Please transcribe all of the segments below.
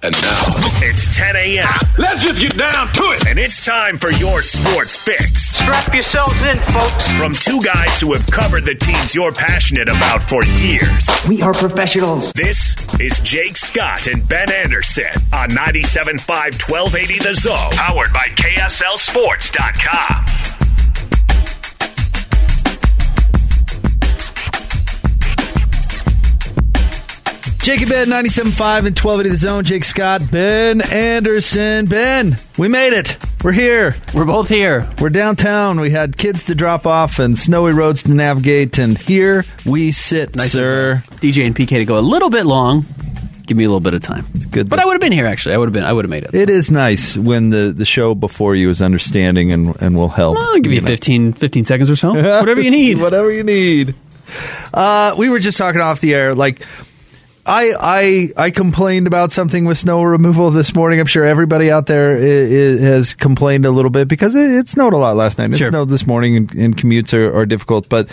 And now, it's 10 a.m. Let's just get down to it. And it's time for your sports fix. Strap yourselves in, folks. From two guys who have covered the teams you're passionate about for years. We are professionals. This is Jake Scott and Ben Anderson on 97.5-1280 The Zone. Powered by KSLSports.com. Jake and Ben, 97.5 and 1280 The Zone. Jake Scott, Ben Anderson. Ben, we made it. We're here. We're both here. We're downtown. We had kids to drop off and snowy roads to navigate, and here we sit, nice sir. DJ and PK to go a little bit long. Give me a little bit of time. It's good, but I would have been here, actually. I would have made it. It is nice when the show before you is understanding and will help. Well, I'll give you 15 seconds or so. Whatever you need. Whatever you need. We were just talking off the air, like... I complained about something with snow removal this morning. I'm sure everybody out there has complained a little bit because it snowed a lot last night. It Sure. snowed this morning, and commutes are difficult. But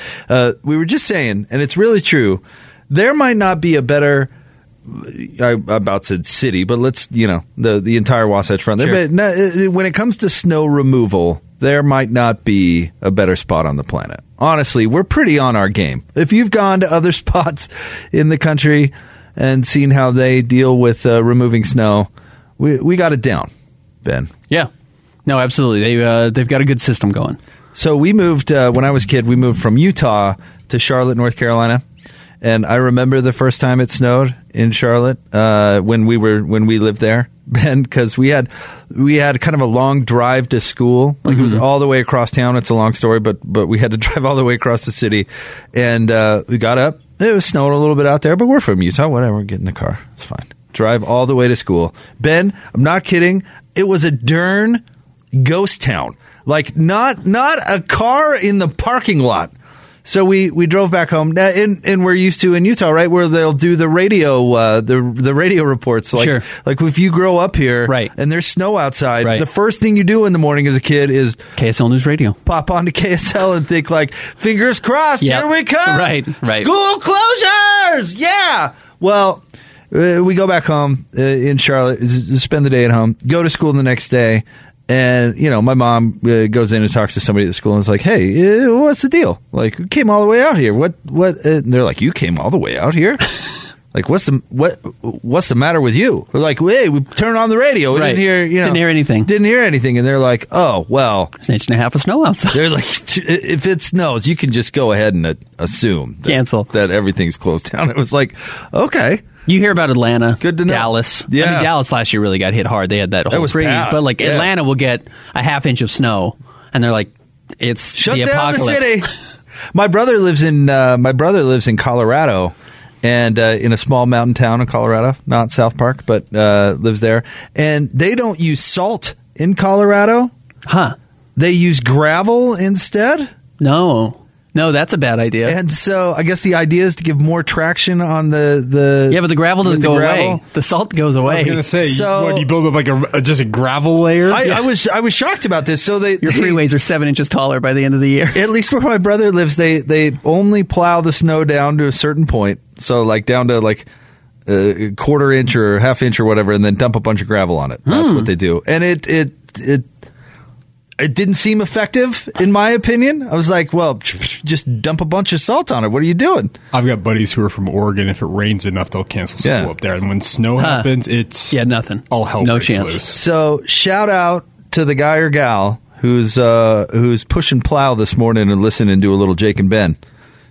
we were just saying, and it's really true, there might not be a better – I about said city, but let's – you know, the entire Wasatch Front. Sure. There, but no, when it comes to snow removal, there might not be a better spot on the planet. Honestly, we're pretty on our game. If you've gone to other spots in the country – and seeing how they deal with removing snow, we got it down, Ben. Yeah. No, absolutely. They've got a good system going. So we moved, when I was a kid, we moved from Utah to Charlotte, North Carolina. And I remember the first time it snowed in Charlotte when we lived there, Ben, because we had kind of a long drive to school. Like, mm-hmm. It was all the way across town. It's a long story, but we had to drive all the way across the city. And we got up. It was snowing a little bit out there, but we're from Utah. Whatever, get in the car. It's fine. Drive all the way to school. Ben, I'm not kidding. It was a darn ghost town. Like, not a car in the parking lot. So we drove back home, and we're used to in Utah, right, where they'll do the radio the radio reports. Like, sure. Like if you grow up here, right. And there's snow outside, right. The first thing you do in the morning as a kid is KSL News Radio. Pop onto KSL and think like, fingers crossed, yep. Here we come, right. School closures, yeah. Well, we go back home in Charlotte, spend the day at home, go to school the next day, and, you know, my mom goes in and talks to somebody at the school and is like, hey, what's the deal? Like, who came all the way out here? What? And they're like, you came all the way out here? Like, what's the matter with you? We're like, hey, we turned on the radio. We didn't hear, you know. Didn't hear anything. And they're like, oh, well. There's an inch and a half of snow outside. They're like, if it snows, you can just go ahead and assume. That everything's closed down. It was like, okay. You hear about Atlanta, good to know. Dallas. Yeah. I mean, Dallas last year really got hit hard. They had that whole freeze. But, like, yeah. Atlanta will get a half inch of snow, and they're like, it's shut the apocalypse. Shut down the city. My brother lives in Colorado, and in a small mountain town in Colorado, not South Park, but lives there. And they don't use salt in Colorado. Huh. They use gravel instead. No. No, that's a bad idea. And so I guess the idea is to give more traction on the yeah, but the gravel doesn't go away. The salt goes away. I was going to say, so, you build up like just a gravel layer? I was shocked about this. So your freeways are 7 inches taller by the end of the year. At least where my brother lives, they only plow the snow down to a certain point. So like down to like a quarter inch or half inch or whatever, and then dump a bunch of gravel on it. That's what they do. And it didn't seem effective, in my opinion. I was like, well, just dump a bunch of salt on it. What are you doing? I've got buddies who are from Oregon. If it rains enough, they'll cancel school up there. And when snow happens, it's nothing. All hell breaks loose. So shout out to the guy or gal who's pushing plow this morning and listening to a little Jake and Ben.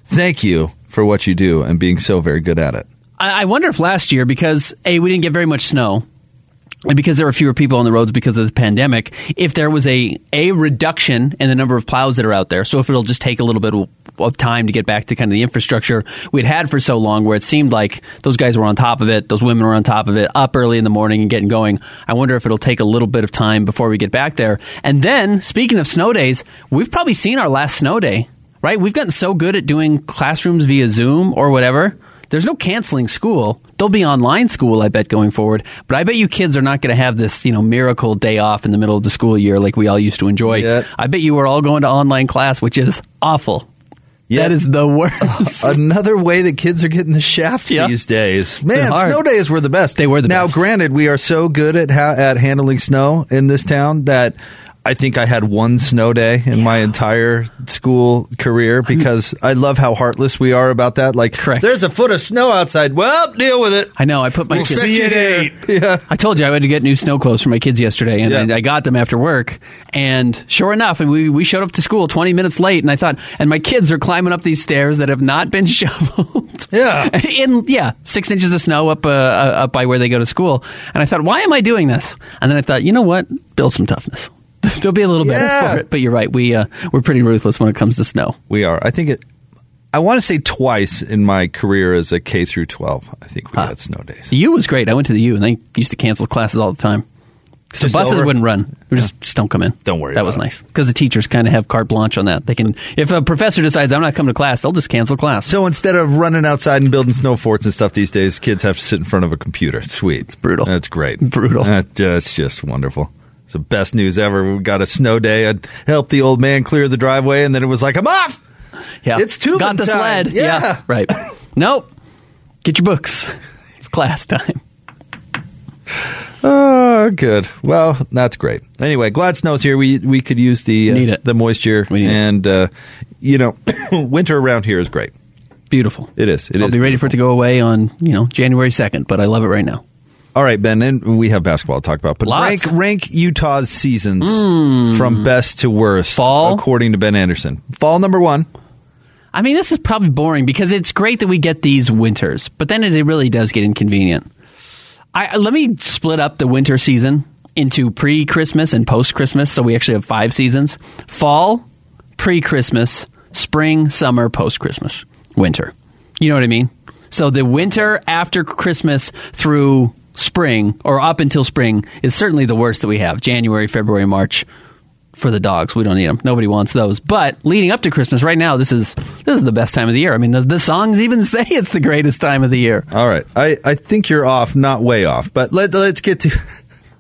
Thank you for what you do and being so very good at it. I wonder if last year, because A, we didn't get very much snow, and because there were fewer people on the roads because of the pandemic, if there was a reduction in the number of plows that are out there, so if it'll just take a little bit of time to get back to kind of the infrastructure we'd had for so long, where it seemed like those guys were on top of it, those women were on top of it, up early in the morning and getting going. I wonder if it'll take a little bit of time before we get back there. And then, speaking of snow days, we've probably seen our last snow day, right? We've gotten so good at doing classrooms via Zoom or whatever. There's no canceling school. There'll be online school, I bet, going forward. But I bet you kids are not going to have this, miracle day off in the middle of the school year like we all used to enjoy. Yet. I bet you are all going to online class, which is awful. Yet. That is the worst. Another way that kids are getting the shaft these days. Man, snow days were the best. They were the best. Now, granted, we are so good at handling snow in this town that I think I had one snow day in my entire school career, because I love how heartless we are about that. Like, there's a foot of snow outside. Well, deal with it. I know. I put my kids. See you at 8. Yeah. I told you I had to get new snow clothes for my kids yesterday, and I got them after work. And sure enough, and we showed up to school 20 minutes late, and I thought, and my kids are climbing up these stairs that have not been shoveled. Yeah. 6 inches of snow up by where they go to school. And I thought, why am I doing this? And then I thought, you know what? Build some toughness. There'll be a little better for it, but you're right. We're pretty ruthless when it comes to snow. We are. I think I want to say twice in my career as a K through 12, I think we had snow days. The U was great. I went to the U, and they used to cancel classes all the time. The buses wouldn't run. We just don't come in. Don't worry. That was nice, because the teachers kind of have carte blanche on that. They can, if a professor decides I'm not coming to class, they'll just cancel class. So instead of running outside and building snow forts and stuff these days, kids have to sit in front of a computer. Sweet. It's brutal. That's great. Brutal. That's just wonderful. It's the best news ever. We got a snow day. I'd help the old man clear the driveway, and then it was like, I'm off. Yeah, it's tubing time. Got the sled. Yeah. Right. Nope. Get your books. It's class time. Oh, good. Well, that's great. Anyway, glad snow's here. We could use the moisture, and winter around here is great. Beautiful. It is. It I'll is be ready beautiful. For it to go away on January 2nd, but I love it right now. All right, Ben, and we have basketball to talk about, but rank Utah's seasons from best to worst, fall, according to Ben Anderson. Fall number one. I mean, this is probably boring because it's great that we get these winters, but then it really does get inconvenient. Let me split up the winter season into pre-Christmas and post-Christmas, so we actually have 5 seasons. Fall, pre-Christmas, spring, summer, post-Christmas, winter. You know what I mean? So the winter after Christmas through spring, or up until spring, is certainly the worst that we have. January, February, March for the dogs. We don't need them. Nobody wants those. But leading up to Christmas right now, this is the best time of the year. I mean, the songs even say it's the greatest time of the year. All right. I think you're off, not way off. But let's get to...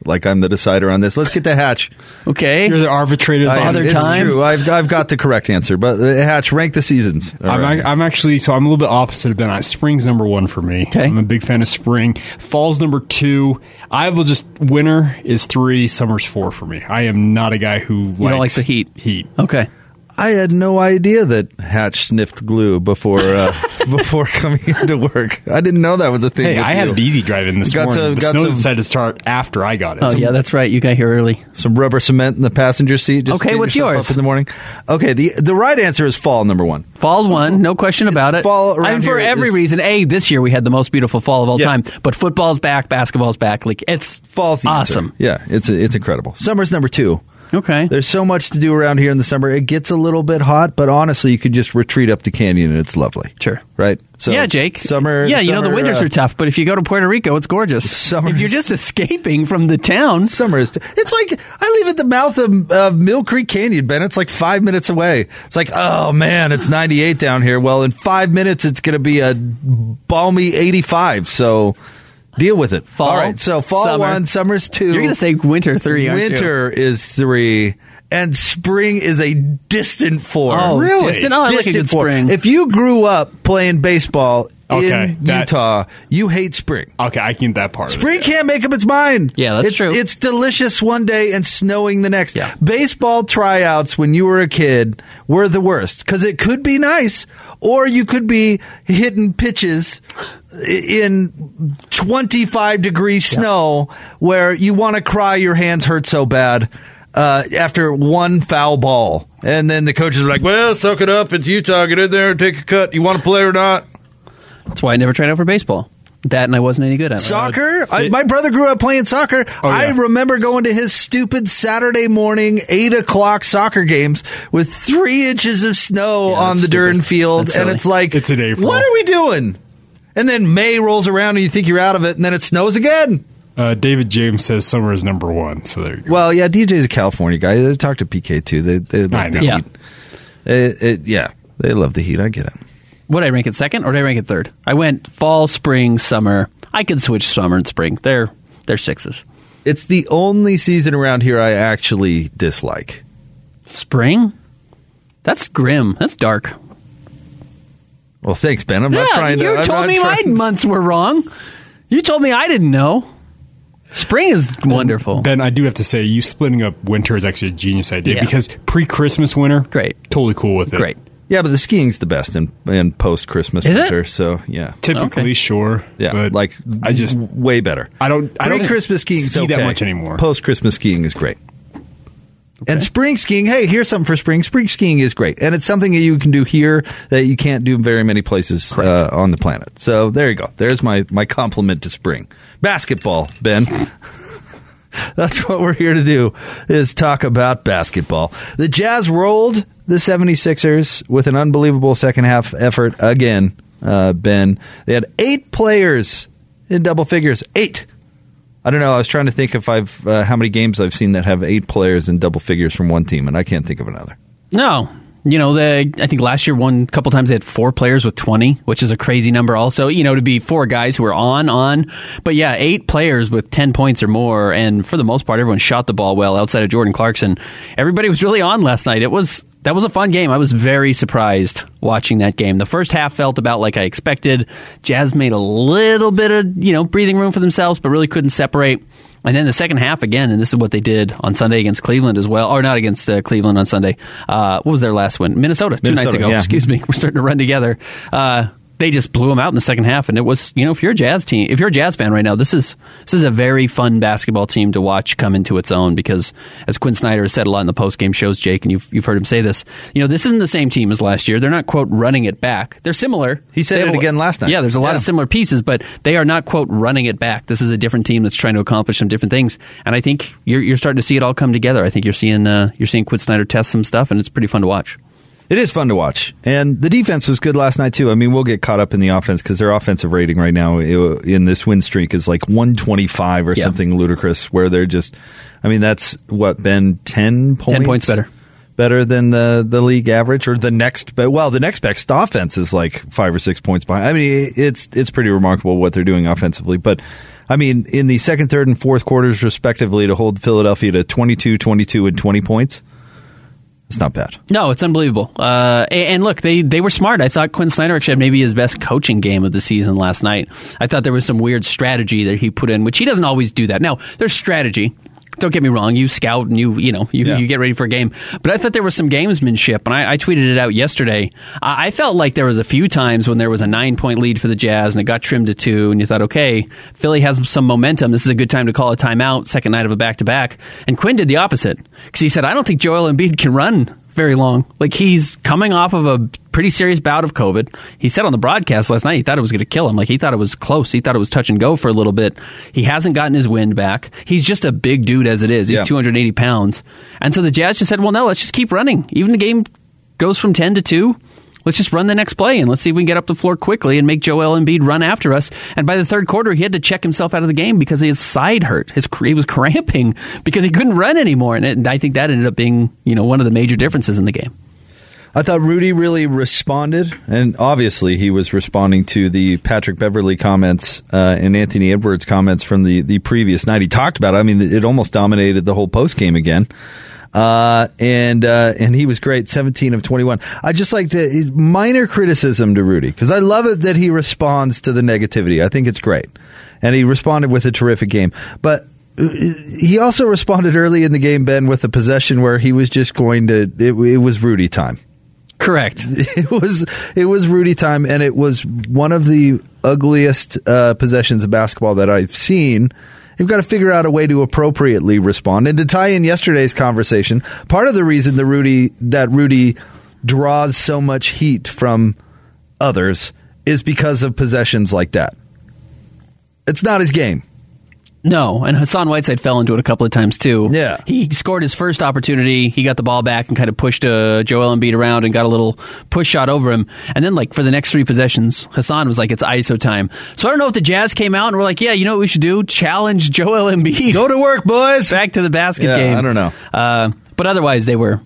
Like I'm the decider on this. Let's get to Hatch. Okay. You're the arbitrator. It's true. I've got the correct answer. But Hatch, rank the seasons. I'm a little bit opposite of Ben. Spring's number one for me. Okay. I'm a big fan of spring. Fall's number two. Winter is 3. Summer's 4 for me. I am not a guy who likes... You don't like the heat. Okay. I had no idea that Hatch sniffed glue before coming into work. I didn't know that was a thing. Hey, I had an easy drive in this morning. The snow decided to start after I got it. Oh, yeah, that's right. You got here early. Some rubber cement in the passenger seat. Just okay, what's yours? Up in the morning. Okay, the right answer is fall, number one. Fall's one, no question about it. Fall around and for every reason. This year we had the most beautiful fall of all time. But football's back, basketball's back. Like, it's fall's the awesome. Answer. Yeah, it's incredible. Summer's number 2. Okay. There's so much to do around here in the summer. It gets a little bit hot, but honestly, you could just retreat up the canyon and it's lovely. Sure. Right? So yeah, Jake. Summer. Yeah, you know, the winters are tough, but if you go to Puerto Rico, it's gorgeous. Summer. If you're just escaping from the town. Summer is. It's like, I live at the mouth of Mill Creek Canyon, Ben. It's like 5 minutes away. It's like, oh man, it's 98 down here. Well, in 5 minutes, it's going to be a balmy 85. So deal with it. Fall, all right. So fall summer. One, summer's two. You're going to say winter three, aren't winter you? Is three. And spring is a distant four. Oh, really? Distant? Oh, I like a good spring. If you grew up playing baseball in Utah, you hate spring. Okay, I can get that part. Spring can't make up its mind. Yeah, that's true. It's delicious one day and snowing the next. Yeah. Baseball tryouts when you were a kid were the worst because it could be nice or you could be hitting pitches in 25-degree snow where you want to cry, your hands hurt so bad. After one foul ball. And then the coaches are like, well, suck it up. It's Utah. Get in there. Take a cut. You want to play or not? That's why I never tried out for baseball. That and I wasn't any good at it. Soccer? My brother grew up playing soccer. Oh, yeah. I remember going to his stupid Saturday morning 8 o'clock soccer games with 3 inches of snow on the Dern field. And it's like, it's in April. What are we doing? And then May rolls around and you think you're out of it. And then it snows again. David James says summer is number one, so there you go. Well, yeah, DJ's a California guy. They talk to PK, too. They love the heat. They love the heat. I get it. Would I rank it second or did I rank it third? I went fall, spring, summer. I could switch summer and spring. They're sixes. It's the only season around here I actually dislike. Spring? That's grim. That's dark. Well, thanks, Ben. I'm not trying to... You told me my months were wrong. You told me I didn't know. Spring is wonderful. Ben, I do have to say, you splitting up winter is actually a genius idea because pre-Christmas winter, great, totally cool with it. Great. Yeah, but the skiing's the best in post-Christmas winter. It? So yeah, typically sure. Yeah, but like I just way better. I don't Christmas skiing ski okay. that much anymore. Post-Christmas skiing is great. Okay. And spring skiing, hey, here's something for spring. Spring skiing is great, and it's something that you can do here that you can't do in very many places on the planet. So there you go. There's my compliment to spring. Basketball, Ben. That's what we're here to do, is talk about basketball. The Jazz rolled the 76ers with an unbelievable second-half effort again, Ben. They had 8 players in double figures. 8. I don't know. I was trying to think if I've how many games I've seen that have 8 players in double figures from one team, and I can't think of another. No. You know, I think last year a couple times they had 4 players with 20, which is a crazy number also, you know, to be 4 guys who are on. But yeah, 8 players with 10 points or more, and for the most part, everyone shot the ball well outside of Jordan Clarkson. Everybody was really on last night. That was a fun game. I was very surprised watching that game. The first half felt about like I expected. Jazz made a little bit of, you know, breathing room for themselves, but really couldn't separate. And then the second half again, and this is what they did on Sunday against Cleveland as well, or not against Cleveland on Sunday. What was their last win? Minnesota, 2 nights ago. Yeah. Excuse me. We're starting to run together. They just blew them out in the second half, and it was, you know, if you're a Jazz fan right now, this is a very fun basketball team to watch come into its own because, as Quinn Snyder has said a lot in the post-game shows, Jake, and you've heard him say this, you know, this isn't the same team as last year. They're not, quote, running it back. They're similar. He said it again last night. Yeah, there's a lot of similar pieces, but they are not, quote, running it back. This is a different team that's trying to accomplish some different things, and I think you're starting to see it all come together. I think you're seeing Quinn Snyder test some stuff, and it's pretty fun to watch. It is fun to watch, and the defense was good last night, too. I mean, we'll get caught up in the offense because their offensive rating right now in this win streak is like 125 or something ludicrous, where they're just, I mean, that's what, Ben, 10 points? 10 points better than the league average, or the next best offense is like 5 or 6 points behind. I mean, it's pretty remarkable what they're doing offensively, but I mean, in the second, third, and fourth quarters, respectively, to hold Philadelphia to 22, 22, and 20 points. It's not bad. No, it's unbelievable. And look, they were smart. I thought Quinn Snyder actually had maybe his best coaching game of the season last night. I thought there was some weird strategy that he put in, which he doesn't always do that. Now, there's strategy. Don't get me wrong. You scout and you get ready for a game. But I thought there was some gamesmanship, and I tweeted it out yesterday. I felt like there was a few times when there was a 9-point lead for the Jazz, and it got trimmed to 2, and you thought, okay, Philly has some momentum. This is a good time to call a timeout, second night of a back-to-back. And Quinn did the opposite, because he said, I don't think Joel Embiid can run very long. Like, he's coming off of a pretty serious bout of COVID. He said on the broadcast last night he thought it was going to kill him. Like, he thought it was close. He thought it was touch and go for a little bit. He hasn't gotten his wind back. He's just a big dude as it is. He's 280 pounds. And so the Jazz just said, well, no, let's just keep running. Even the game goes from 10 to 2. Let's just run the next play, and let's see if we can get up the floor quickly and make Joel Embiid run after us. And by the third quarter, he had to check himself out of the game because his side hurt. He was cramping because he couldn't run anymore. And I think that ended up being, you know, one of the major differences in the game. I thought Rudy really responded, and obviously he was responding to the Patrick Beverley comments and Anthony Edwards comments from the previous night. He talked about it. I mean, it almost dominated the whole postgame again. And he was great, 17 of 21. I just like to minor criticism to Rudy, because I love it that he responds to the negativity. I think it's great. And he responded with a terrific game. But he also responded early in the game, Ben, with a possession where he was just going to it was Rudy time. Correct. It was Rudy time, and it was one of the ugliest possessions of basketball that I've seen. You've got to figure out a way to appropriately respond. And to tie in yesterday's conversation, part of the reason Rudy draws so much heat from others is because of possessions like that. It's not his game. No, and Hassan Whiteside fell into it a couple of times, too. Yeah. He scored his first opportunity. He got the ball back and kind of pushed Joel Embiid around and got a little push shot over him. And then, like, for the next three possessions, Hassan was like, it's ISO time. So I don't know if the Jazz came out and were like, yeah, you know what we should do? Challenge Joel Embiid. Go to work, boys. Back to the basket game. I don't know. But otherwise, they were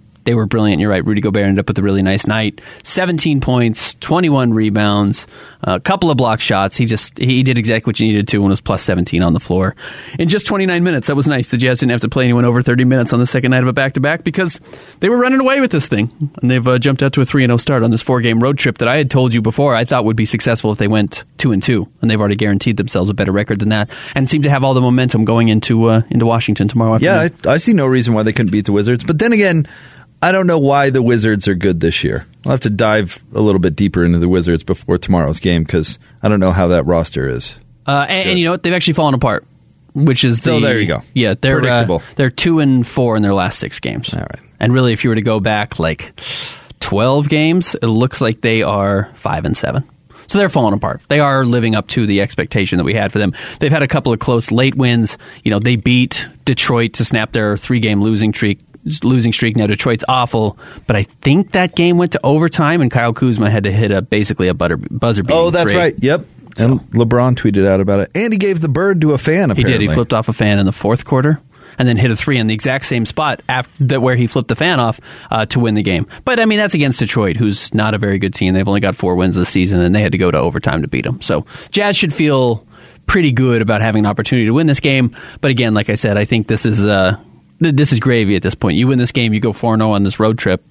brilliant. You're right. Rudy Gobert ended up with a really nice night. 17 points, 21 rebounds, a couple of block shots. He did exactly what you needed to when it was plus 17 on the floor. In just 29 minutes, that was nice. The Jazz didn't have to play anyone over 30 minutes on the second night of a back-to-back because they were running away with this thing. And they've jumped out to a 3-0 start on this four-game road trip that I had told you before I thought would be successful if they went 2-2. And they've already guaranteed themselves a better record than that and seem to have all the momentum going into Washington tomorrow afternoon. Yeah, I see no reason why they couldn't beat the Wizards. But then again, I don't know why the Wizards are good this year. I'll have to dive a little bit deeper into the Wizards before tomorrow's game because I don't know how that roster is. And you know what? They've actually fallen apart, which is so there you go. Yeah, they're predictable. They're 2-4 in their last 6 games. All right. And really, if you were to go back like 12 games, it looks like they are 5-7. So they're falling apart. They are living up to the expectation that we had for them. They've had a couple of close late wins. You know, they beat Detroit to snap their 3-game losing streak. Now Detroit's awful, but I think that game went to overtime and Kyle Kuzma had to hit basically a buzzer beating. Oh, that's right. Yep. So. And LeBron tweeted out about it. And he gave the bird to a fan, apparently. He did. He flipped off a fan in the fourth quarter and then hit a three in the exact same spot where he flipped the fan off to win the game. But, I mean, that's against Detroit, who's not a very good team. They've only got 4 wins this season, and they had to go to overtime to beat them. So Jazz should feel pretty good about having an opportunity to win this game. But, again, like I said, I think this is gravy at this point. You win this game, you go 4-0 on this road trip,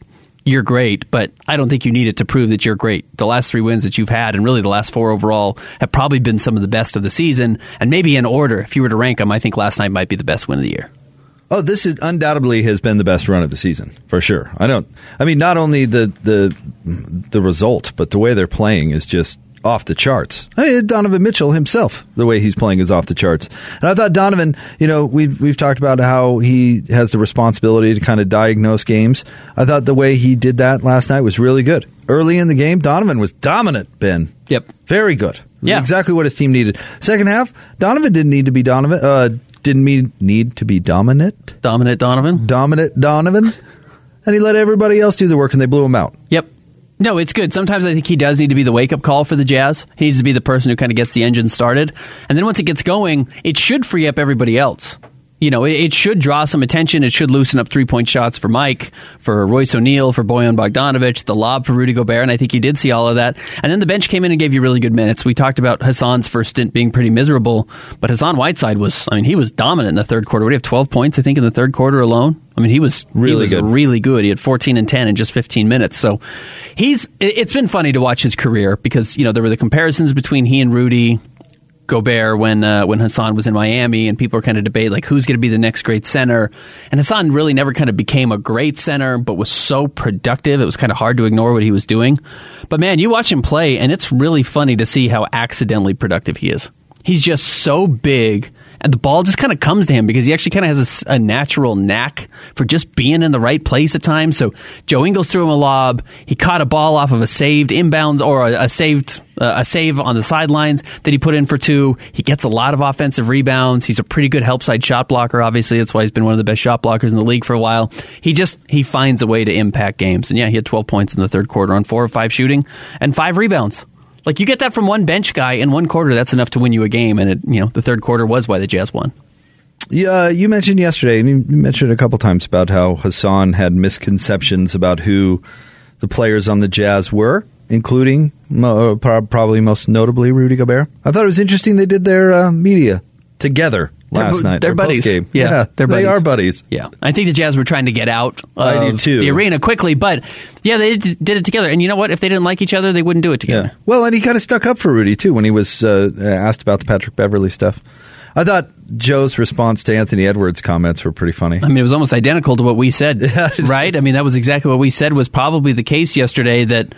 you're great, but I don't think you need it to prove that you're great. The last 3 wins that you've had, and really the last 4 overall, have probably been some of the best of the season, and maybe in order, if you were to rank them, I think last night might be the best win of the year. Oh, this is undoubtedly has been the best run of the season, for sure. I mean, not only the result, but the way they're playing is just off the charts. I mean, Donovan Mitchell himself, the way he's playing is off the charts. And I thought Donovan, you know, we've talked about how he has the responsibility to kind of diagnose games. I thought the way he did that last night was really good. Early in the game, Donovan was dominant, Ben. Yep. Very good. Yeah. Exactly what his team needed. Second half, Donovan didn't need to be Donovan. Need to be dominant. Dominant Donovan. Dominant Donovan. And he let everybody else do the work and they blew him out. Yep. No, it's good. Sometimes I think he does need to be the wake-up call for the Jazz. He needs to be the person who kind of gets the engine started. And then once it gets going, it should free up everybody else. You know, it should draw some attention. It should loosen up three-point shots for Mike, for Royce O'Neal, for Bojan Bogdanovic, the lob for Rudy Gobert, and I think he did see all of that. And then the bench came in and gave you really good minutes. We talked about Hassan's first stint being pretty miserable, but Hassan Whiteside was dominant in the third quarter. Would he have 12 points, I think, in the third quarter alone? I mean, he was really good. He had 14 and 10 in just 15 minutes. So it's been funny to watch his career because, you know, there were the comparisons between he and Rudy Gobert when Hassan was in Miami, and people are kind of debating like who's going to be the next great center. And Hassan really never kind of became a great center, but was so productive it was kind of hard to ignore what he was doing. But man, you watch him play, and it's really funny to see how accidentally productive he is. He's just so big and the ball just kind of comes to him because he actually kind of has a natural knack for just being in the right place at times. So Joe Ingles threw him a lob. He caught a ball off of a saved inbounds or a save on the sidelines that he put in for two. He gets a lot of offensive rebounds. He's a pretty good help side shot blocker. Obviously, that's why he's been one of the best shot blockers in the league for a while. He finds a way to impact games. And yeah, he had 12 points in the third quarter on 4 of 5 shooting and 5 rebounds. Like, you get that from one bench guy in one quarter, that's enough to win you a game. And the third quarter was why the Jazz won. Yeah, you mentioned yesterday, and you mentioned a couple times about how Hassan had misconceptions about who the players on the Jazz were, including probably most notably Rudy Gobert. I thought it was interesting they did their media together last night. They're buddies. Post-game. Yeah, they are buddies. Yeah, I think the Jazz were trying to get out of the arena quickly, but yeah, they did it together. And you know what? If they didn't like each other, they wouldn't do it together. Yeah. Well, and he kind of stuck up for Rudy too when he was asked about the Patrick Beverley stuff. I thought Joe's response to Anthony Edwards' comments were pretty funny. I mean, it was almost identical to what we said, right? I mean, that was exactly what we said was probably the case yesterday, that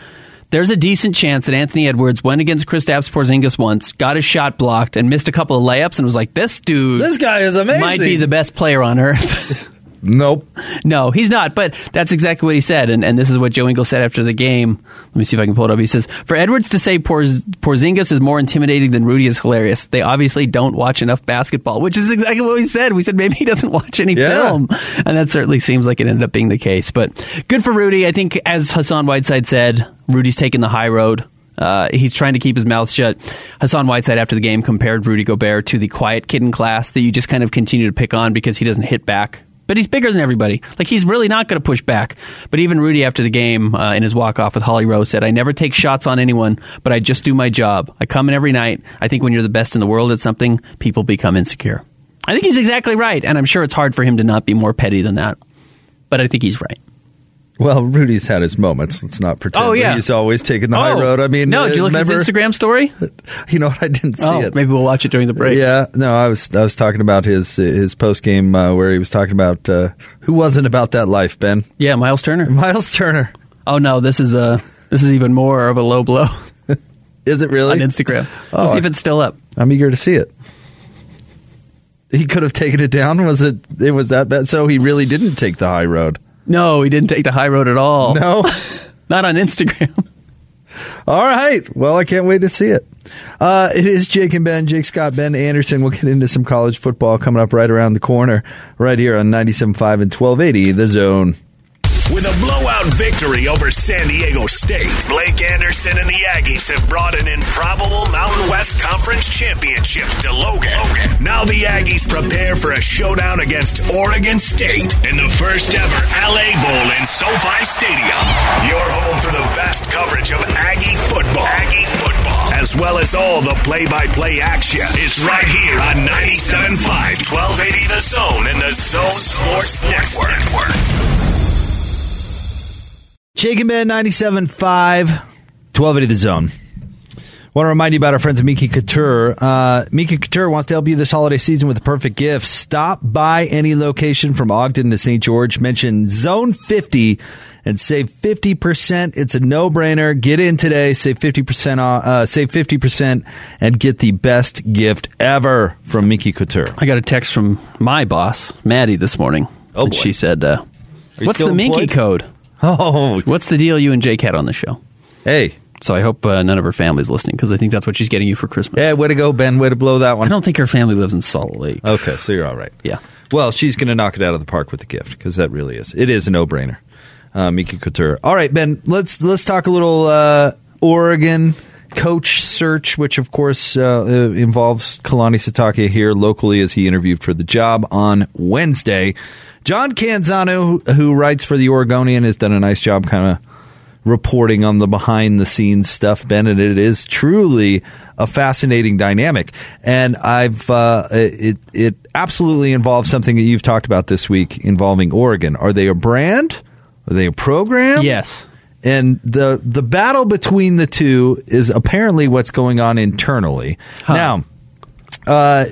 there's a decent chance that Anthony Edwards went against Kristaps Porzingis once, got his shot blocked, and missed a couple of layups, and was like, this guy is amazing. Might be the best player on earth. Nope. No, he's not, but that's exactly what he said, and this is what Joe Ingles said after the game. Let me see if I can pull it up. He says, for Edwards to say Porzingis is more intimidating than Rudy is hilarious. They obviously don't watch enough basketball, which is exactly what we said. We said maybe he doesn't watch any film, and that certainly seems like it ended up being the case. But good for Rudy. I think, as Hassan Whiteside said, Rudy's taking the high road. He's trying to keep his mouth shut. Hassan Whiteside, after the game, compared Rudy Gobert to the quiet kid in class that you just kind of continue to pick on because he doesn't hit back. But he's bigger than everybody. Like, he's really not going to push back. But even Rudy, after the game, in his walk-off with Holly Rowe, said, I never take shots on anyone, but I just do my job. I come in every night. I think when you're the best in the world at something, people become insecure. I think he's exactly right, and I'm sure it's hard for him to not be more petty than that. But I think he's right. Well, Rudy's had his moments. Let's not pretend he's always taken the high road. I mean, no, did you look at his Instagram story? You know what? I didn't see it. Maybe we'll watch it during the break. Yeah, no, I was talking about his post game where he was talking about who wasn't about that life, Ben. Yeah, Miles Turner. Oh no, this is even more of a low blow. Is it really? On Instagram. Let's see if it's still up. I'm eager to see it. He could have taken it down. It was that bad? So he really didn't take the high road. No, he didn't take the high road at all. No? Not on Instagram. All right. Well, I can't wait to see it. It is Jake and Ben, Jake Scott, Ben Anderson. We'll get into some college football coming up right around the corner, right here on 97.5 and 1280, The Zone. With a blowout victory over San Diego State, Blake Anderson and the Aggies have brought an improbable Mountain West Conference championship to Logan. Now the Aggies prepare for a showdown against Oregon State in the first ever LA Bowl in SoFi Stadium. Your home for the best coverage of Aggie football, as well as all the play-by-play action, is right here on 97.5, 1280 The Zone and The Zone Sports Network. Jake and Ben, 97.5, 1280 The Zone. Want to remind you about our friends at Minky Couture. Minky Couture wants to help you this holiday season with the perfect gift. Stop by any location from Ogden to St. George. Mention Zone 50 and save 50%. It's a no-brainer. Get in today. Save 50% and get the best gift ever from Minky Couture. I got a text from my boss, Maddie, this morning. Oh, and boy. She said, what's the Minky code? Oh, what's the deal you and Jake had on the show? Hey. So I hope none of her family's listening, because I think that's what she's getting you for Christmas. Yeah, way to go, Ben. Way to blow that one. I don't think her family lives in Salt Lake. Okay, so you're all right. Yeah. Well, she's going to knock it out of the park with the gift, because that really is. It is a no-brainer. Minky Couture. All right, Ben, let's talk a little Oregon coach search, which, of course, involves Kalani Sitake here locally as he interviewed for the job on Wednesday. John Canzano, who writes for The Oregonian, has done a nice job kind of reporting on the behind-the-scenes stuff, Ben, and it is truly a fascinating dynamic. And it absolutely involves something that you've talked about this week involving Oregon. Are they a brand? Are they a program? Yes. And the battle between the two is apparently what's going on internally. Huh. Now,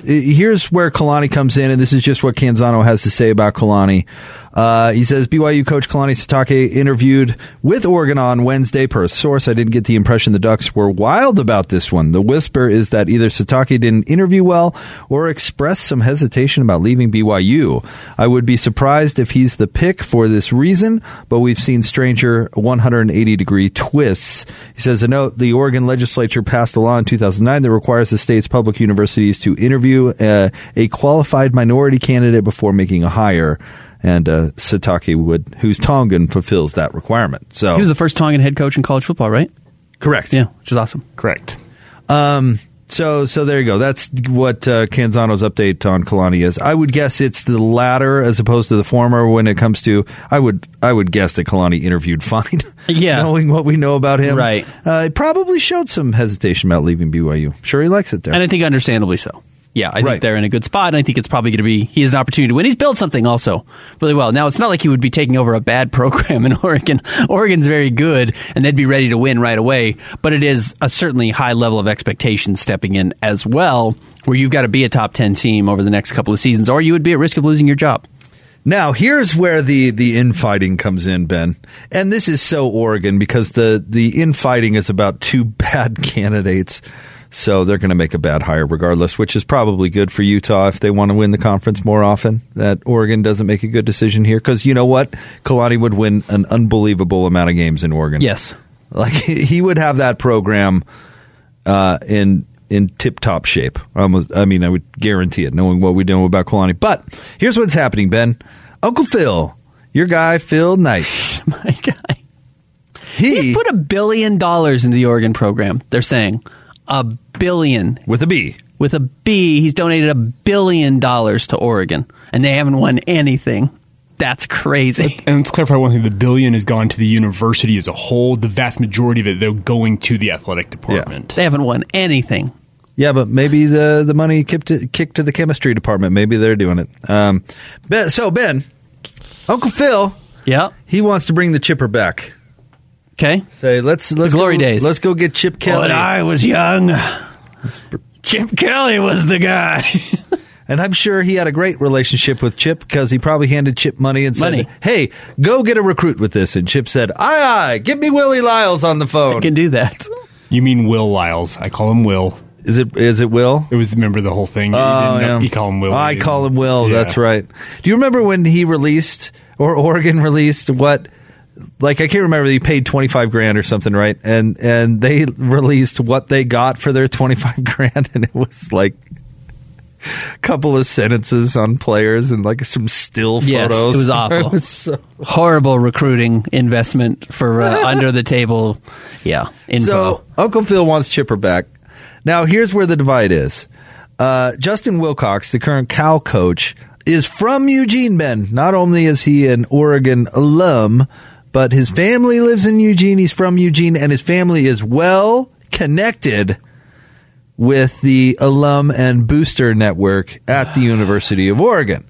here's where Kalani comes in, and this is just what Canzano has to say about Kalani. He says BYU coach Kalani Sitake interviewed with Oregon on Wednesday. Per a source, I didn't get the impression the Ducks were wild about this one. The whisper is that either Sitake didn't interview well or expressed some hesitation about leaving BYU. I would be surprised if he's the pick for this reason, but we've seen stranger 180-degree twists. He says a note the Oregon legislature passed a law in 2009 that requires the state's public universities to interview a qualified minority candidate before making a hire. And Sitake, who's Tongan, fulfills that requirement. So he was the first Tongan head coach in college football, right? Correct. Yeah, which is awesome. Correct. So there you go. That's what Canzano's update on Kalani is. I would guess it's the latter as opposed to the former when it comes to. I would guess that Kalani interviewed fine. Yeah, knowing what we know about him, right? It probably showed some hesitation about leaving BYU. Sure, he likes it there, and I think understandably so. Yeah, I think they're in a good spot, and I think it's probably going to be, he has an opportunity to win. He's built something also really well. Now, it's not like he would be taking over a bad program in Oregon. Oregon's very good, and they'd be ready to win right away, but it is a certainly high level of expectation stepping in as well, where you've got to be a top 10 team over the next couple of seasons, or you would be at risk of losing your job. Now, here's where the infighting comes in, Ben. And this is so Oregon, because the infighting is about two bad candidates. So they're going to make a bad hire regardless, which is probably good for Utah if they want to win the conference more often, that Oregon doesn't make a good decision here. Because you know what? Kalani would win an unbelievable amount of games in Oregon. Yes. Like, he would have that program in tip-top shape. I would guarantee it, knowing what we know about Kalani. But here's what's happening, Ben. Uncle Phil, your guy, Phil Knight. My guy. He's put $1 billion into the Oregon program, they're saying. $1 billion. With a B. With a B. He's donated $1 billion to Oregon, and they haven't won anything. That's crazy. And let's clarify one thing. The $1 billion has gone to the university as a whole. The vast majority of it, though, going to the athletic department. Yeah. They haven't won anything. Yeah, but maybe the money kicked to the chemistry department. Maybe they're doing it. Ben, Uncle Phil, yeah, he wants to bring the chipper back. Okay. Say let's glory go, days. Let's go get Chip Kelly. When I was young, Chip Kelly was the guy, and I'm sure he had a great relationship with Chip because he probably handed Chip money and said, "Hey, go get a recruit with this." And Chip said, "Aye, get me Willie Lyles on the phone." I can do that. You mean Will Lyles? I call him Will. Is it Will? It was, remember the whole thing. Oh, yeah. You call him Will. I call him Will. Yeah. That's right. Do you remember when he released or Oregon released what? Like, I can't remember, he paid $25,000 or something, right? And they released what they got for their $25,000, and it was like a couple of sentences on players and like some still photos. Yes, it was awful. It was so horrible recruiting investment for under the table. Yeah, info. So Uncle Phil wants Chipper back. Now here's where the divide is. Justin Wilcox, the current Cal coach, is from Eugene, Ben. Not only is he an Oregon alum, but his family lives in Eugene. He's from Eugene, and his family is well connected with the alum and booster network at the University of Oregon.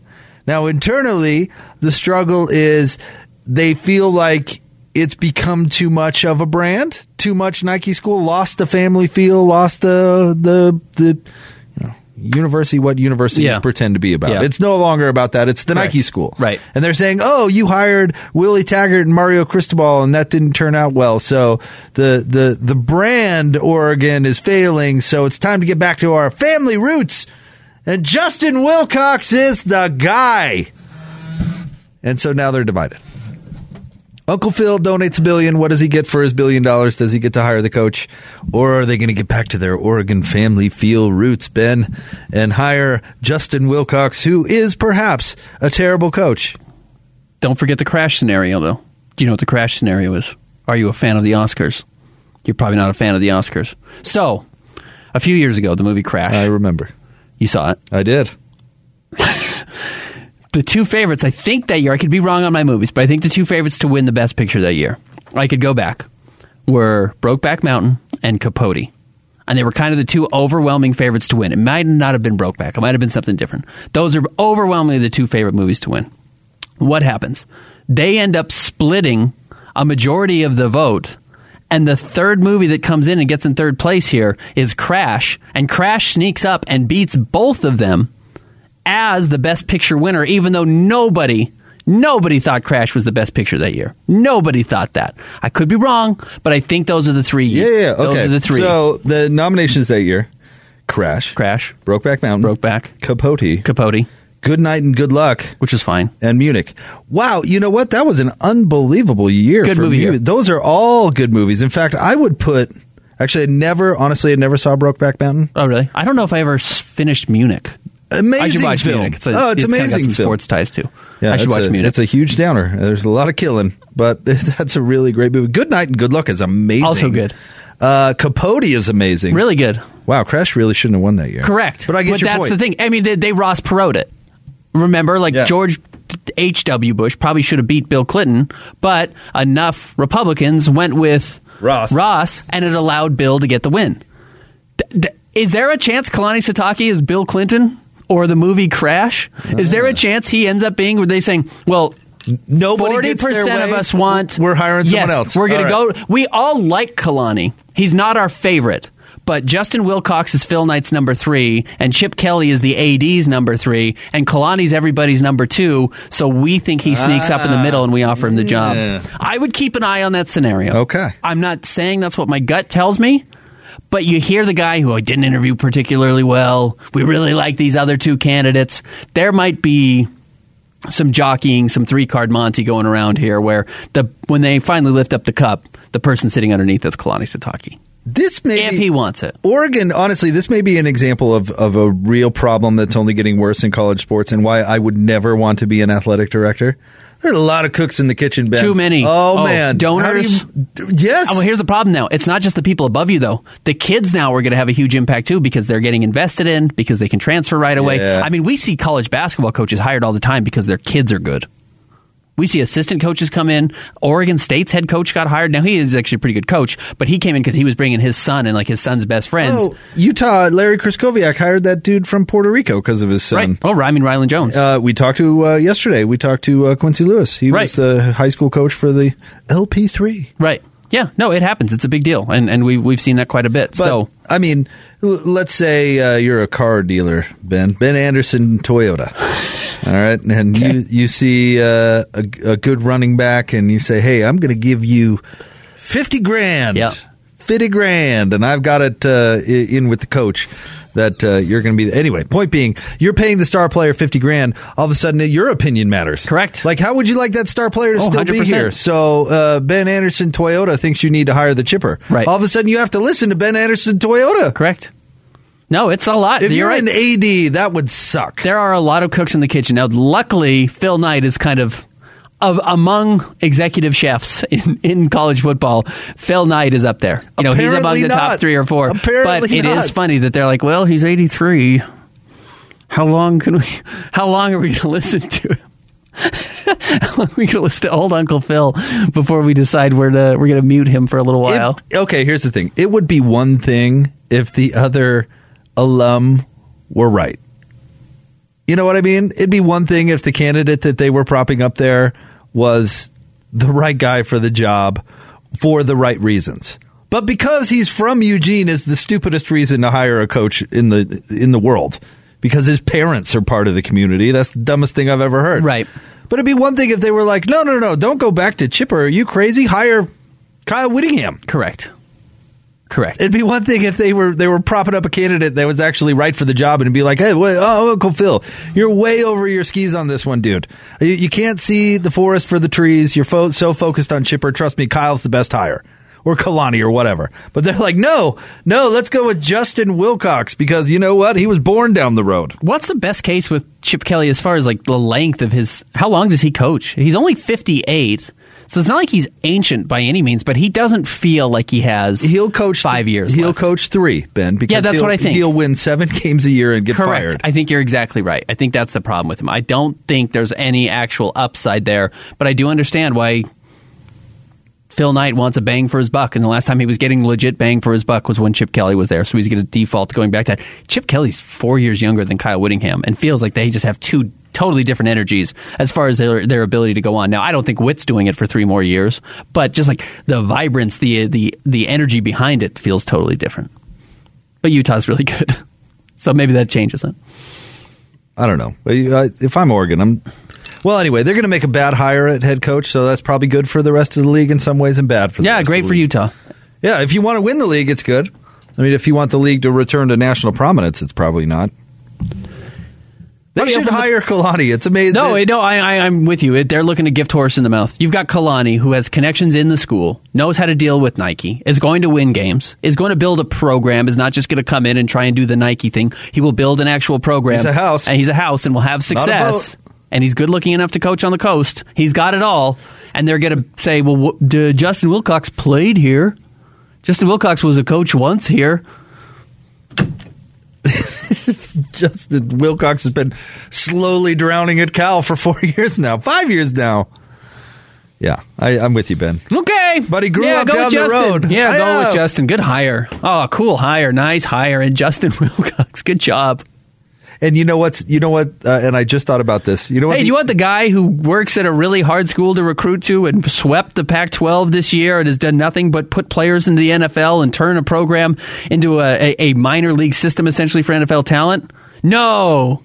Now, internally, the struggle is they feel like it's become too much of a brand, too much Nike school, lost the family feel, lost the university, what universities pretend to be about. Yeah. It's no longer about that. It's the Nike school. Right. And they're saying, oh, you hired Willie Taggart and Mario Cristobal, and that didn't turn out well. So the brand Oregon is failing, so it's time to get back to our family roots. And Justin Wilcox is the guy. And so now they're divided. Uncle Phil donates $1 billion. What does he get for his $1 billion? Does he get to hire the coach? Or are they going to get back to their Oregon family feel roots, Ben, and hire Justin Wilcox, who is perhaps a terrible coach? Don't forget the crash scenario, though. Do you know what the crash scenario is? Are you a fan of the Oscars? You're probably not a fan of the Oscars. So, a few years ago, the movie Crash. I remember. You saw it? I did. The two favorites, I think that year, I could be wrong on my movies, but I think the two favorites to win the Best Picture that year, I could go back, were Brokeback Mountain and Capote. And they were kind of the two overwhelming favorites to win. It might not have been Brokeback. It might have been something different. Those are overwhelmingly the two favorite movies to win. What happens? They end up splitting a majority of the vote, and the third movie that comes in and gets in third place here is Crash, and Crash sneaks up and beats both of them as the Best Picture winner, even though nobody Nobody thought Crash was the best picture that year. Nobody thought that. I could be wrong, but I think those are the three. Yeah, okay. Those are the three. So the nominations that year: Crash, Brokeback Mountain, Capote, Good Night and Good Luck, which is fine, and Munich. Wow, you know what? That was an unbelievable year. Good movie year. Those are all good movies. In fact, I would put. Actually, I never saw Brokeback Mountain. Oh, really? I don't know if I ever finished Munich. Amazing I should watch film. Munich. It's amazing. Got some sports ties too. Yeah, I should watch Munich. It's a huge downer. There's a lot of killing, but that's a really great movie. Good Night and Good Luck is amazing. Also good. Capote is amazing. Really good. Wow, Crash really shouldn't have won that year. Correct. But I get your point. That's the thing. I mean, they Ross Perot it. Remember, George H.W. Bush probably should have beat Bill Clinton, but enough Republicans went with Ross, and it allowed Bill to get the win. Is there a chance Kalani Sitake is Bill Clinton or the movie Crash? Is there a chance he ends up being where they saying, well, nobody 40% gets their way, of us want... We're hiring someone else. We're going to go... We all like Kalani. He's not our favorite, but Justin Wilcox is Phil Knight's number 3, and Chip Kelly is the AD's number 3, and Kalani's everybody's number 2, so we think he sneaks up in the middle and we offer him the job. Yeah. I would keep an eye on that scenario. Okay. I'm not saying that's what my gut tells me, but you hear the guy who didn't interview particularly well, we really like these other two candidates. There might be some jockeying, some three-card Monty going around here where when they finally lift up the cup, the person sitting underneath is Kalani Sitake. This may if he wants it. Oregon, honestly, this may be an example of a real problem that's only getting worse in college sports and why I would never want to be an athletic director. There's a lot of cooks in the kitchen, Ben. Too many. Oh, man. Donors. Yes. Oh, well, here's the problem now. It's not just the people above you, though. The kids now are going to have a huge impact, too, because they're getting invested in, because they can transfer right away. I mean, we see college basketball coaches hired all the time because their kids are good. We see assistant coaches come in. Oregon State's head coach got hired. Now, he is actually a pretty good coach, but he came in because he was bringing his son and his son's best friends. Oh, Utah, Larry Kraskowiak hired that dude from Puerto Rico because of his son. Right. Oh, I mean, Rylan Jones. We talked to Quincy Lewis. He was the high school coach for the LP3. Right. Yeah. No, it happens. It's a big deal, and we've seen that quite a bit. But, so, I mean, let's say you're a car dealer, Ben. Ben Anderson, Toyota. All right, and okay. you see a good running back, and you say, "Hey, I'm going to give you $50,000, yep. $50,000," and I've got it in with the coach that you're going to be. Anyway, point being, you're paying the star player $50,000. All of a sudden, your opinion matters. Correct. Like, how would you like that star player to still 100%. Be here? So Ben Anderson Toyota thinks you need to hire the chipper. Right. All of a sudden, you have to listen to Ben Anderson Toyota. Correct. No, it's a lot. If you're an AD, that would suck. There are a lot of cooks in the kitchen. Now, luckily, Phil Knight is kind of among executive chefs in college football. Phil Knight is up there. You know, apparently he's among the top 3 or 4. Apparently but it is funny that they're like, well, he's 83. How long are we going to listen to him? We could listen to old Uncle Phil before we decide we're going to mute him for a little while. Okay, here's the thing. It would be one thing if the other alum were right. You know what I mean? It'd be one thing if the candidate that they were propping up there was the right guy for the job for the right reasons. But because he's from Eugene is the stupidest reason to hire a coach in the world, because his parents are part of the community. That's the dumbest thing I've ever heard. Right. But it'd be one thing if they were like, no, don't go back to Chipper. Are you crazy? Hire Kyle Whittingham. Correct. It'd be one thing if they were propping up a candidate that was actually right for the job and be like, hey, Uncle Phil, you're way over your skis on this one, dude. You can't see the forest for the trees. You're so focused on Chipper. Trust me, Kyle's the best hire. Or Kalani or whatever. But they're like, no, let's go with Justin Wilcox because you know what? He was born down the road. What's the best case with Chip Kelly as far as the length of his... How long does he coach? He's only 58... So it's not like he's ancient by any means, but he doesn't feel like he has. He'll coach 5 years. He'll left. Coach 3, Ben. Because yeah, that's what I think. He'll win 7 games a year and get Correct. Fired. I think you're exactly right. I think that's the problem with him. I don't think there's any actual upside there, but I do understand why Phil Knight wants a bang for his buck, and the last time he was getting legit bang for his buck was when Chip Kelly was there. So he's going to default to going back to that. Chip Kelly's 4 years younger than Kyle Whittingham, and feels like they just have 2. Totally different energies as far as their ability to go on. Now, I don't think Witt's doing it for 3 more years, but just like the vibrance, the energy behind it feels totally different. But Utah's really good, so maybe that changes it. I don't know. If I'm Oregon, I'm Well, anyway, they're going to make a bad hire at head coach, so that's probably good for the rest of the league in some ways and bad for the rest great of the league. For Utah. Yeah, if you want to win the league, it's good. I mean, if you want the league to return to national prominence, it's probably not. They should hire Kalani. It's amazing. No, I'm with you. They're looking a gift horse in the mouth. You've got Kalani, who has connections in the school, knows how to deal with Nike, is going to win games, is going to build a program, is not just going to come in and try and do the Nike thing. He will build an actual program. He's a house and will have success. And he's good looking enough to coach on the coast. He's got it all. And they're going to say, well, Justin Wilcox played here. Justin Wilcox was a coach once here. Justin Wilcox has been slowly drowning at Cal for 4 years now. 5 years now. Yeah, I'm with you, Ben. Okay. But he grew up down the road. Yeah, go with Justin. Good hire. Oh, cool hire. Nice hire. And Justin Wilcox, good job. And you know what's, and I just thought about this. You know what? Hey, do you want the guy who works at a really hard school to recruit to and swept the Pac-12 this year and has done nothing but put players into the NFL and turn a program into a minor league system essentially for NFL talent? No,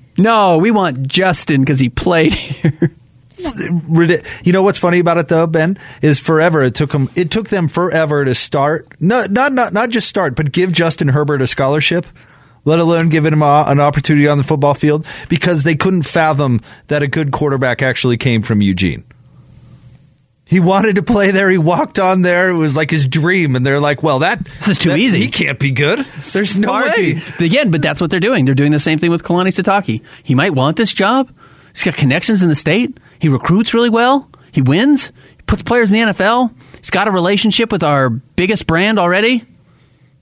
we want Justin because he played here. You know what's funny about it though, Ben, is forever it took them forever to start. No, not just start, but give Justin Herbert a scholarship. Let alone giving him an opportunity on the football field, because they couldn't fathom that a good quarterback actually came from Eugene. He wanted to play there. He walked on there. It was like his dream. And they're like, well, this is too easy. He can't be good. There's no way. Again, but that's what they're doing. They're doing the same thing with Kalani Sitake. He might want this job. He's got connections in the state. He recruits really well. He wins. He puts players in the NFL. He's got a relationship with our biggest brand already.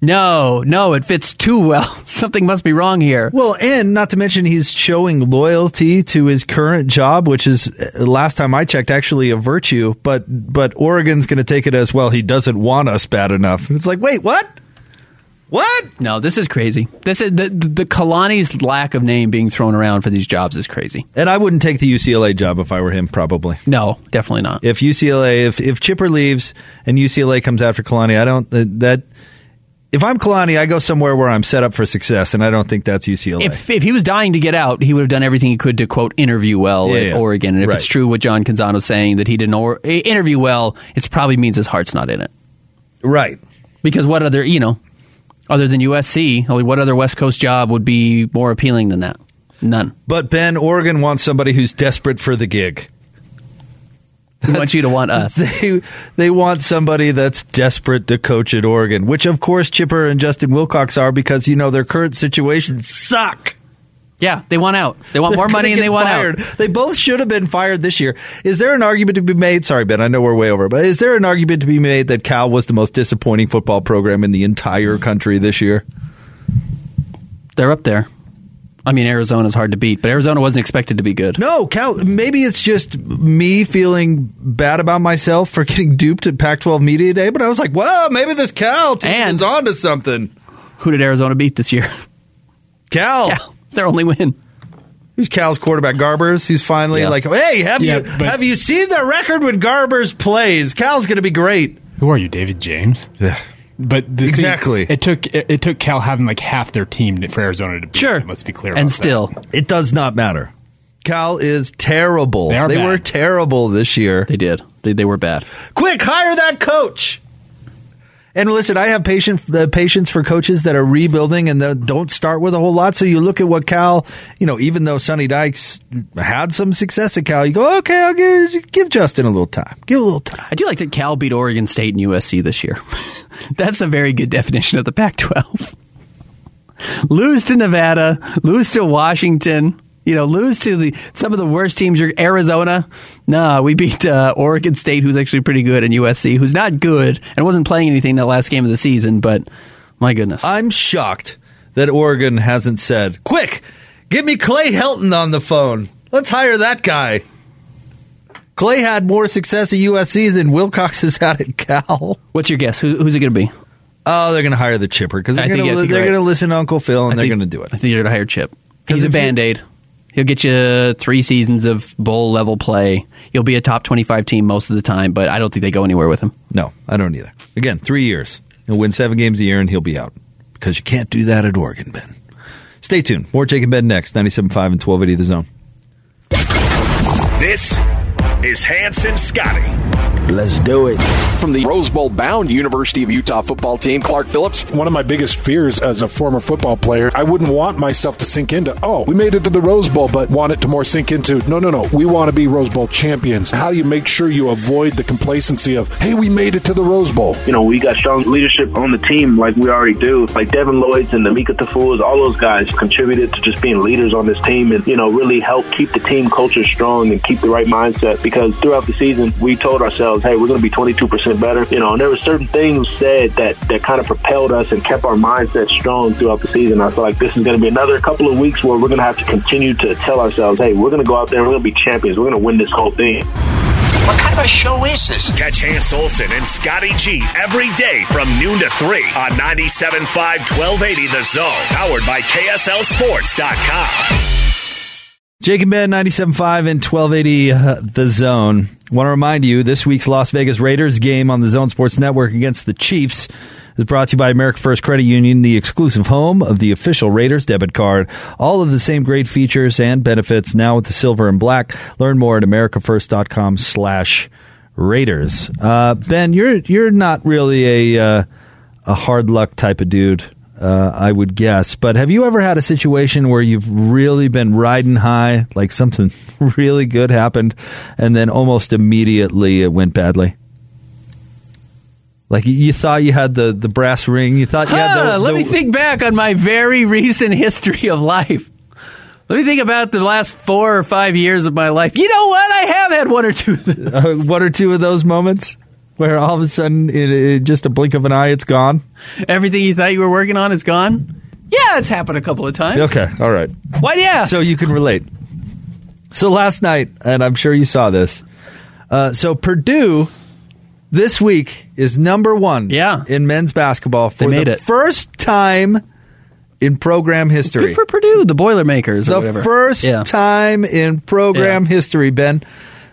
No, it fits too well. Something must be wrong here. Well, and not to mention he's showing loyalty to his current job, which is, last time I checked, actually a virtue. But Oregon's going to take it as, well, he doesn't want us bad enough. And it's like, wait, what? What? No, this is crazy. This is the Kalani's lack of name being thrown around for these jobs is crazy. And I wouldn't take the UCLA job if I were him, probably. No, definitely not. If UCLA, if Chipper leaves and UCLA comes after Kalani, I don't that. If I'm Kalani, I go somewhere where I'm set up for success, and I don't think that's UCLA. If he was dying to get out, he would have done everything he could to, quote, interview well at Oregon. And if it's true what John Canzano's saying, that he didn't interview well, it probably means his heart's not in it. Right. Because what other, other than USC, what other West Coast job would be more appealing than that? None. But, Ben, Oregon wants somebody who's desperate for the gig. We want you to want us. They want somebody that's desperate to coach at Oregon, which, of course, Chipper and Justin Wilcox are, because, their current situations suck. Yeah, they want out. They want more money and they want out. They both should have been fired this year. Is there an argument to be made? Sorry, Ben, I know we're way over, but is there an argument to be made that Cal was the most disappointing football program in the entire country this year? They're up there. I mean, Arizona's hard to beat, but Arizona wasn't expected to be good. No, Cal, maybe it's just me feeling bad about myself for getting duped at Pac-12 Media Day, but I was like, well, maybe this Cal team is on to something. Who did Arizona beat this year? Cal. It's their only win. Who's Cal's quarterback? Garbers, who's finally like, hey, have you seen the record when Garbers plays? Cal's going to be great. Who are you, David James? Yeah. But exactly, it took Cal having like half their team for Arizona to beat. Sure, let's be clear. And still, it does not matter. Cal is terrible. They were terrible this year. They did. They were bad. Quick, hire that coach. And listen, I have patience for coaches that are rebuilding and that don't start with a whole lot. So you look at what Cal, even though Sonny Dykes had some success at Cal, you go, okay, I'll give Justin a little time. Give a little time. I do like that Cal beat Oregon State and USC this year. That's a very good definition of the Pac-12. Lose to Nevada, lose to Washington, lose to some of the worst teams. Arizona, nah, we beat Oregon State, who's actually pretty good, and USC, who's not good and wasn't playing anything that last game of the season, but my goodness. I'm shocked that Oregon hasn't said, quick, get me Clay Helton on the phone. Let's hire that guy. Clay had more success at USC than Wilcox has had at Cal. What's your guess? Who's it going to be? Oh, they're going to hire the Chipper, because they're going to listen to Uncle Phil, and they're going to do it. I think they're going to hire Chip. He's a Band-Aid. He'll get you 3 seasons of bowl-level play. You'll be a top 25 team most of the time, but I don't think they go anywhere with him. No, I don't either. Again, 3 years. He'll win 7 games a year, and he'll be out, because you can't do that at Oregon, Ben. Stay tuned. More Jake and Ben next, 97.5 and 1280 The Zone. This is Hanson Scotty. Let's do it. From the Rose Bowl-bound University of Utah football team, Clark Phillips. One of my biggest fears as a former football player, I wouldn't want myself to sink into, oh, we made it to the Rose Bowl, but want it to more sink into, no, we want to be Rose Bowl champions. How do you make sure you avoid the complacency of, hey, we made it to the Rose Bowl? You know, we got strong leadership on the team like we already do. Like Devin Lloyds and Namika Tafuas, all those guys contributed to just being leaders on this team and, you know, really help keep the team culture strong and keep the right mindset, because throughout the season, we told ourselves, hey, we're going to be 22% better. You know, and there were certain things said that kind of propelled us and kept our mindset strong throughout the season. I feel like this is going to be another couple of weeks where we're going to have to continue to tell ourselves, hey, we're going to go out there and we're going to be champions. We're going to win this whole thing. What kind of a show is this? Catch Hans Olsen and Scotty G every day from noon to 3 on 97.5-1280 The Zone, powered by KSLSports.com. Jake and Ben, 97.5 and 1280 The Zone. Want to remind you, this week's Las Vegas Raiders game on the Zone Sports Network against the Chiefs is brought to you by America First Credit Union, the exclusive home of the official Raiders debit card. All of the same great features and benefits now with the silver and black. Learn more at americafirst.com/Raiders. Ben, you're not really a hard luck type of dude. I would guess. But have you ever had a situation where you've really been riding high, like something really good happened, and then almost immediately it went badly? Like you thought you had the brass ring. You thought you had the... Let me think back on my very recent history of life. Let me think about the last 4 or 5 years of my life. You know what? I have had one or two of those moments. Where all of a sudden, it just a blink of an eye, it's gone? Everything you thought you were working on is gone? Yeah, it's happened a couple of times. Okay, all right. Why, yeah. So you can relate. So last night, and I'm sure you saw this, so Purdue this week is #1 in men's basketball for the first time in program history. Good for Purdue, the Boilermakers or whatever. The first time in program history, Ben.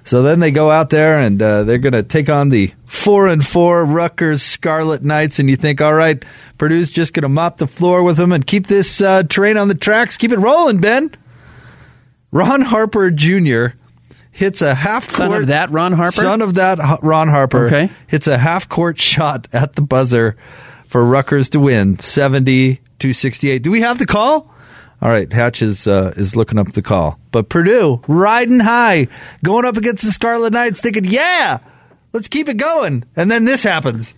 So then they go out there and they're going to take on the 4-4 Rutgers Scarlet Knights, and you think, all right, Purdue's just going to mop the floor with them and keep this train on the tracks, keep it rolling, Ben. Ron Harper Jr. hits a half-court... Son of that Ron Harper okay. hits a half-court shot at the buzzer for Rutgers to win 70-68. Do we have the call? All right, Hatch is looking up the call. But Purdue, riding high, going up against the Scarlet Knights, thinking, yeah, let's keep it going. And then this happens.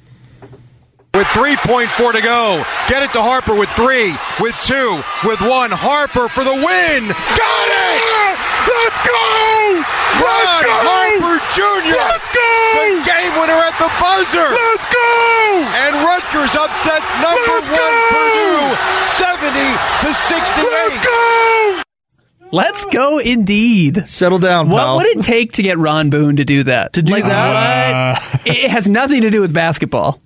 With 3.4 to go, get it to Harper with 3, with 2, with 1. Harper for the win. Got it! Let's go! Let's go! Harper Jr. Let's go! The game winner at the buzzer. Let's go! And Rutgers upsets #1 Purdue, 70-68. Let's go! Let's go indeed. Settle down, pal. What would it take to get Ron Boone to do that? To do that? What? It has nothing to do with basketball.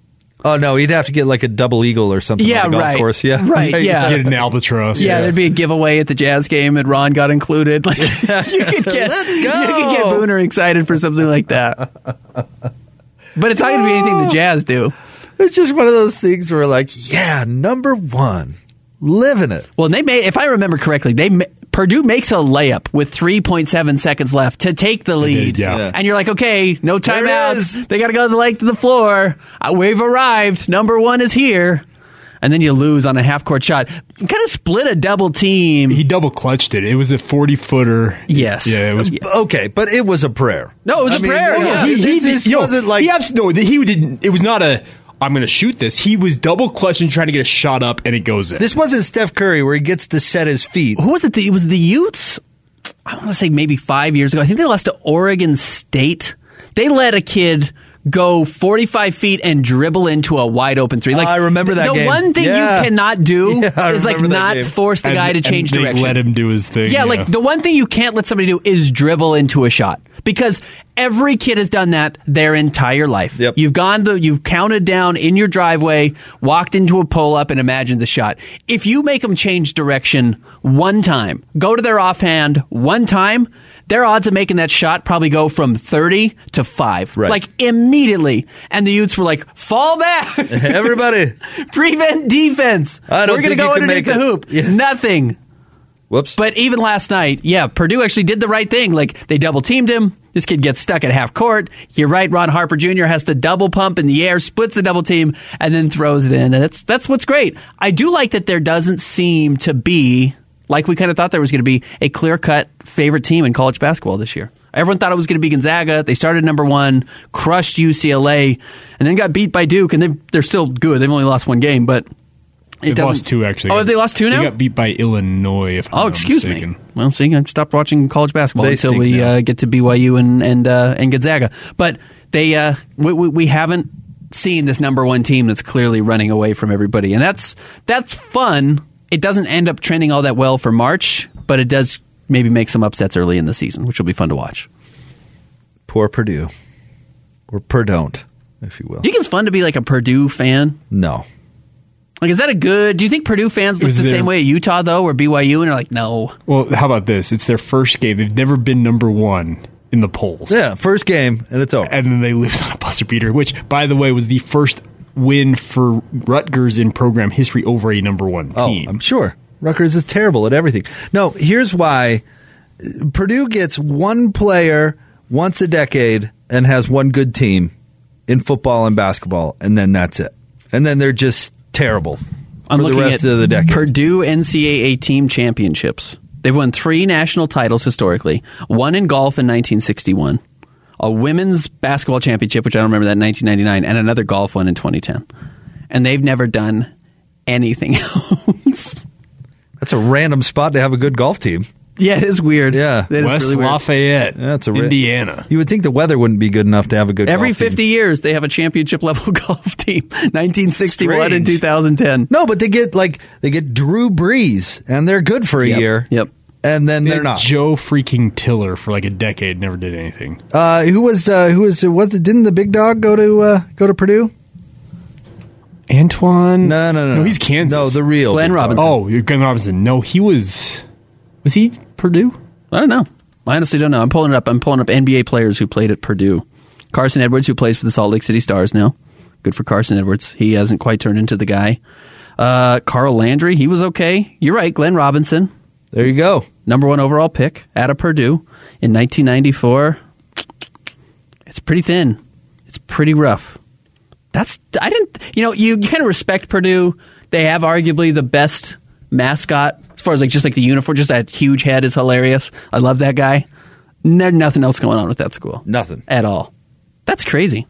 Oh, no, he'd have to get like a double eagle or something on the golf course. Yeah, right, yeah. Get an albatross. Yeah, there'd be a giveaway at the Jazz game and Ron got included. Like, you could get Booner excited for something like that. But it's not going to be anything the Jazz do. It's just one of those things where like, yeah, #1. Living it. Well, they made, if I remember correctly, Purdue makes a layup with 3.7 seconds left to take the lead. Yeah. And you're like, okay, no timeouts. They got to go to the floor. We've arrived. #1 is here. And then you lose on a half-court shot. Kind of split a double team. He double-clutched it. It was a 40-footer. Yes. Yeah, it was. Okay, but it was a prayer. No, it was a prayer. Yeah. He wasn't like... He didn't... It was not a... I'm going to shoot this. He was double clutching, trying to get a shot up, and it goes in. This wasn't Steph Curry where he gets to set his feet. Who was it? It was the Utes. I want to say maybe 5 years ago. I think they lost to Oregon State. They let a kid go 45 feet and dribble into a wide open three. Like I remember that. The game. One thing you cannot do is like not force the guy to change direction. Let him do his thing. Yeah, like the one thing you can't let somebody do is dribble into a shot, because every kid has done that their entire life. Yep. You've counted down in your driveway, walked into a pull up, and imagined the shot. If you make them change direction one time, go to their offhand one time, their odds of making that shot probably go from 30 to 5. Right. Like, immediately. And the Utes were like, fall back. Everybody. Prevent defense. We're going to go underneath the hoop. Yeah. Nothing. Whoops. But even last night, yeah, Purdue actually did the right thing. Like, they double-teamed him. This kid gets stuck at half court. You're right, Ron Harper Jr. has to double pump in the air, splits the double team, and then throws it in. And that's what's great. I do like that there doesn't seem to be, like we kind of thought there was going to be, a clear-cut favorite team in college basketball this year. Everyone thought it was going to be Gonzaga. They started number one, crushed UCLA, and then got beat by Duke, and they're still good. They've only lost one game, but it doesn't... lost two, actually. Oh, have they lost two now? They got beat by Illinois, if I'm not mistaken. Me. Well, see, I stopped watching college basketball until we get to BYU and Gonzaga. But they we haven't seen this number one team that's clearly running away from everybody, and that's fun. It doesn't end up trending all that well for March, but it does... maybe make some upsets early in the season, which will be fun to watch. Poor Purdue. Or Purdon't, if you will. Do you think it's fun to be like a Purdue fan? No. Like, is that a good... do you think Purdue fans look the same way at Utah, though, or BYU, and are like, no? Well, how about this? It's their first game. They've never been number one in the polls. Yeah, first game, and it's over. And then they lose on a buzzer beater, which, by the way, was the first win for Rutgers in program history over a number one team. Oh, I'm sure. Rutgers is terrible at everything. No, here's why. Purdue gets one player once a decade and has one good team in football and basketball, and then that's it. And then they're just terrible for the rest of the decade. Purdue NCAA team championships. They've won three national titles historically, one in golf in 1961, a women's basketball championship, which I don't remember that, in 1999, and another golf one in 2010. And they've never done anything else. That's a random spot to have a good golf team. Yeah, it is weird. Yeah, that West is really weird. Lafayette, Indiana. You would think the weather wouldn't be good enough to have a good golf team. Every 50 years, they have a championship-level golf team. 1961 Strange. And 2010. No, but they get Drew Brees, and they're good for a year. Yep. And then they're not. Joe freaking Tiller for like a decade never did anything. Didn't the big dog go to Purdue? Antoine? No, he's Kansas. No, the real Glenn Robinson. Oh, Glenn Robinson. No, he was he Purdue? I don't know. I honestly don't know. I'm pulling up NBA players who played at Purdue. Carson Edwards, who plays for the Salt Lake City Stars now. Good for Carson Edwards. He hasn't quite turned into the guy. Carl Landry, he was okay. You're right, Glenn Robinson. There you go. Number one overall pick out of Purdue in 1994. It's pretty thin. It's pretty rough. You kind of respect Purdue. They have arguably the best mascot as far as the uniform. Just that huge head is hilarious. I love that guy. There's nothing else going on with that school. Nothing. At all. That's crazy.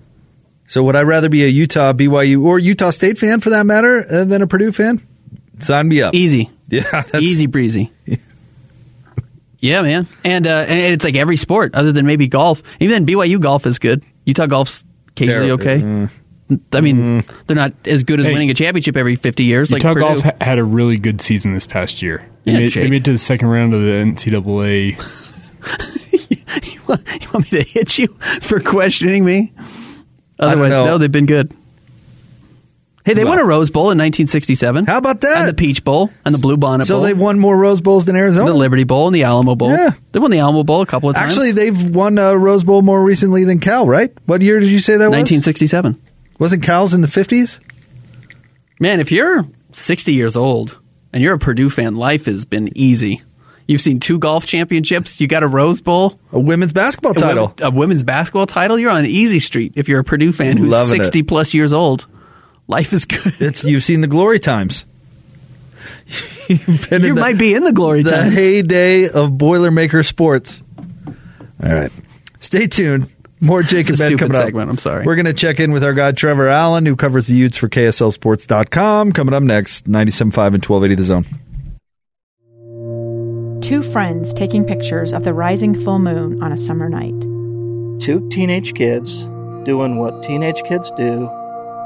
So would I rather be a Utah, BYU, or Utah State fan for that matter than a Purdue fan? Sign me up. Easy. Yeah. Easy breezy. Yeah. Yeah, man. And it's like every sport other than maybe golf. Even then, BYU golf is good. Utah golf's occasionally okay. I mean, they're not as good as winning a championship every 50 years. Utah like golf had a really good season this past year. They made it to the second round of the NCAA. You want me to hit you for questioning me? Otherwise, no, they've been good. Hey, they won a Rose Bowl in 1967. How about that? And the Peach Bowl and the Blue Bonnet Bowl. So they won more Rose Bowls than Arizona? And the Liberty Bowl and the Alamo Bowl. Yeah. They won the Alamo Bowl a couple of times. Actually, they've won a Rose Bowl more recently than Cal, right? What year did you say that was? 1967. Wasn't Cal's in the 50s? Man, if you're 60 years old and you're a Purdue fan, life has been easy. You've seen two golf championships. You got a Rose Bowl. A women's basketball title. A women's basketball title. You're on easy street if you're a Purdue fan who's 60-plus years old. Life is good. You've seen the glory times. You might be in the glory times. The heyday of Boilermaker sports. All right. Stay tuned. More Jake and Ben coming up. I'm sorry. We're going to check in with our guy Trevor Allen, who covers the Utes for KSLSports.com. Coming up next, 97.5 and 1280 The Zone. Two friends taking pictures of the rising full moon on a summer night. Two teenage kids doing what teenage kids do.